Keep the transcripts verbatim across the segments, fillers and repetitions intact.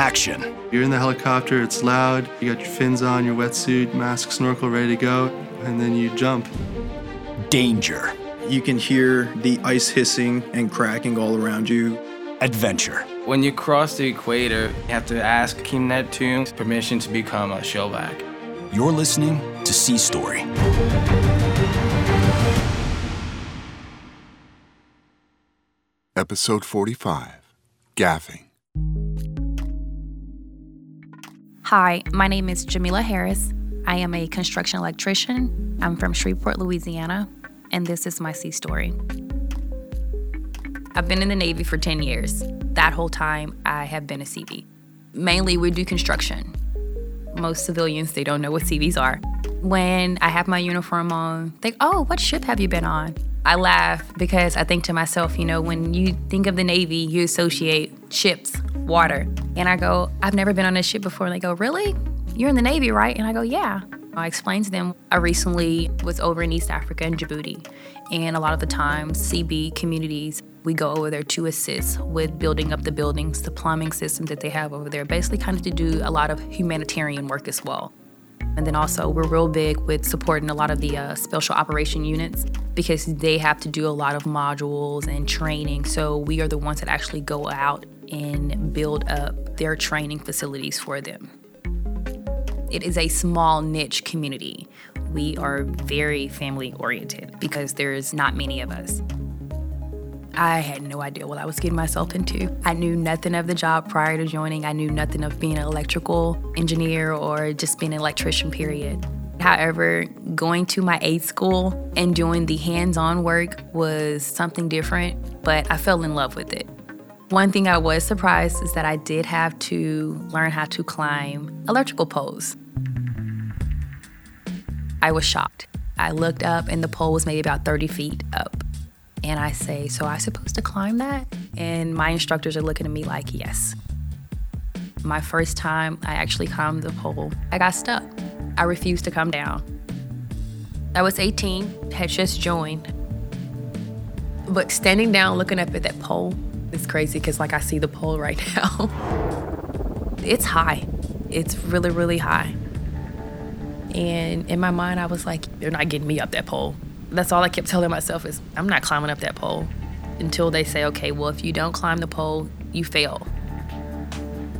action. You're in the helicopter, it's loud, you got your fins on, your wetsuit, mask, snorkel, ready to go, and then you jump. Danger. You can hear the ice hissing and cracking all around you. Adventure. When you cross the equator, you have to ask King Neptune's permission to become a shellback. You're listening to Sea Story. Episode forty-five, Gaffing. Hi, my name is Jamila Harris. I am a construction electrician. I'm from Shreveport, Louisiana, and this is my Sea Story. I've been in the Navy for ten years. That whole time, I have been a C V. Mainly, we do construction. Most civilians, they don't know what C Vs are. When I have my uniform on, they, oh, what ship have you been on? I laugh because I think to myself, you know, when you think of the Navy, you associate ships, water. And I go, I've never been on a ship before. And they go, really? You're in the Navy, right? And I go, yeah. I explained to them, I recently was over in East Africa in Djibouti. And a lot of the time, C B communities, we go over there to assist with building up the buildings, the plumbing system that they have over there, basically kind of to do a lot of humanitarian work as well. And then also, we're real big with supporting a lot of the uh, special operation units because they have to do a lot of modules and training. So we are the ones that actually go out and build up their training facilities for them. It is a small niche community. We are very family oriented because there's not many of us. I had no idea what I was getting myself into. I knew nothing of the job prior to joining. I knew nothing of being an electrical engineer or just being an electrician, period. However, going to my aide school and doing the hands-on work was something different, but I fell in love with it. One thing I was surprised is that I did have to learn how to climb electrical poles. I was shocked. I looked up and the pole was maybe about thirty feet up. And I say, so I'm supposed to climb that? And my instructors are looking at me like, yes. My first time I actually climbed the pole, I got stuck. I refused to come down. I was eighteen, had just joined. But standing down, looking up at that pole, it's crazy because like I see the pole right now. It's high. It's really, really high. And in my mind, I was like, they're not getting me up that pole. That's all I kept telling myself is, I'm not climbing up that pole until they say, okay, well, if you don't climb the pole, you fail.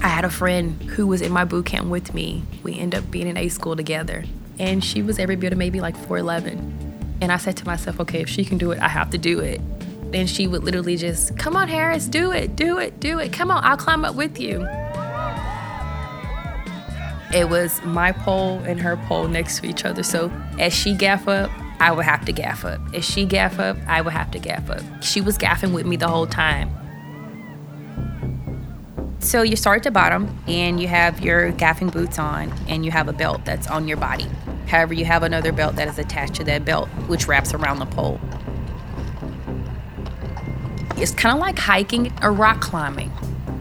I had a friend who was in my boot camp with me. We ended up being in A school together. And she was every bit of maybe like four eleven. And I said to myself, okay, if she can do it, I have to do it. And she would literally just, come on, Harris, do it, do it, do it. Come on, I'll climb up with you. It was my pole and her pole next to each other. So as she gaff up, I would have to gaff up. If she gaff up, I would have to gaff up. She was gaffing with me the whole time. So you start at the bottom and you have your gaffing boots on and you have a belt that's on your body. However, you have another belt that is attached to that belt, which wraps around the pole. It's kind of like hiking or rock climbing,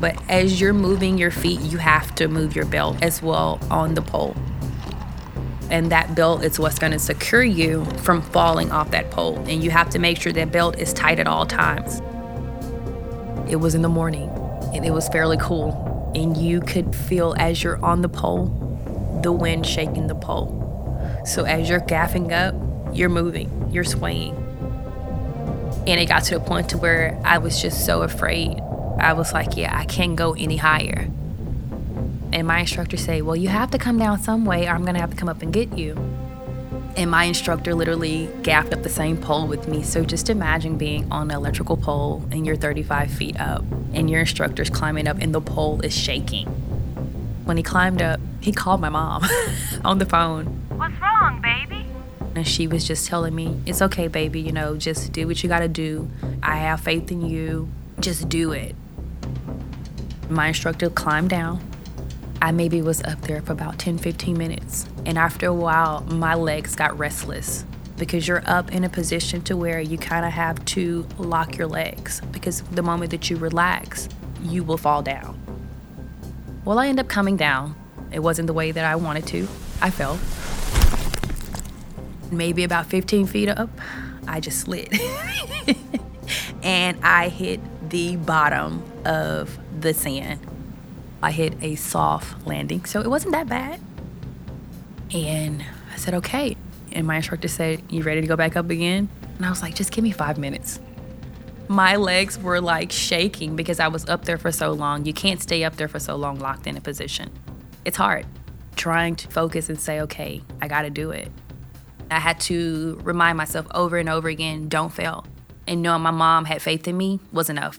but as you're moving your feet, you have to move your belt as well on the pole. And that belt is what's going to secure you from falling off that pole. And you have to make sure that belt is tight at all times. It was in the morning, and it was fairly cool. And you could feel as you're on the pole, the wind shaking the pole. So as you're gaffing up, you're moving, you're swaying. And it got to the point to where I was just so afraid. I was like, yeah, I can't go any higher. And my instructor say, well, you have to come down some way or I'm gonna have to come up and get you. And my instructor literally gaffed up the same pole with me. So just imagine being on an electrical pole and you're thirty-five feet up and your instructor's climbing up and the pole is shaking. When he climbed up, he called my mom on the phone. What's wrong, baby? And she was just telling me, it's okay, baby, you know, just do what you gotta do. I have faith in you, just do it. My instructor climbed down. I maybe was up there for about ten, fifteen minutes. And after a while, my legs got restless because you're up in a position to where you kind of have to lock your legs because the moment that you relax, you will fall down. Well, I ended up coming down. It wasn't the way that I wanted to. I fell. Maybe about fifteen feet up, I just slid. And I hit the bottom of the sand. I hit a soft landing, so it wasn't that bad. And I said, okay. And my instructor said, you ready to go back up again? And I was like, just give me five minutes. My legs were like shaking because I was up there for so long. You can't stay up there for so long locked in a position. It's hard. Trying to focus and say, okay, I gotta do it. I had to remind myself over and over again, don't fail. And knowing my mom had faith in me was enough.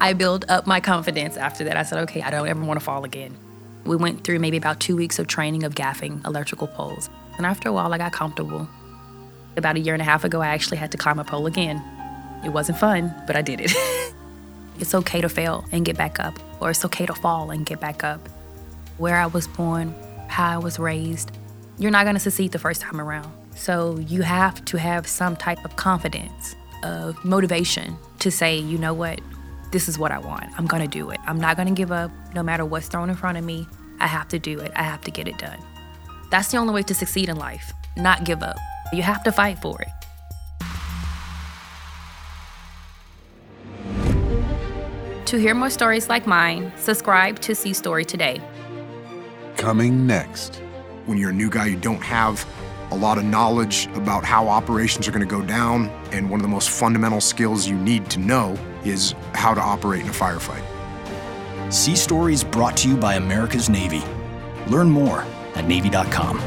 I built up my confidence after that. I said, okay, I don't ever wanna fall again. We went through maybe about two weeks of training of gaffing electrical poles. And after a while, I got comfortable. About a year and a half ago, I actually had to climb a pole again. It wasn't fun, but I did it. It's okay to fail and get back up, or it's okay to fall and get back up. Where I was born, how I was raised, you're not gonna succeed the first time around. So you have to have some type of confidence, of motivation to say, you know what, this is what I want. I'm gonna do it. I'm not gonna give up no matter what's thrown in front of me. I have to do it. I have to get it done. That's the only way to succeed in life, not give up. You have to fight for it. To hear more stories like mine, subscribe to Sea Story today. Coming next. When you're a new guy, you don't have a lot of knowledge about how operations are going to go down, and one of the most fundamental skills you need to know is how to operate in a firefight. Sea Story is brought to you by America's Navy. Learn more at Navy dot com.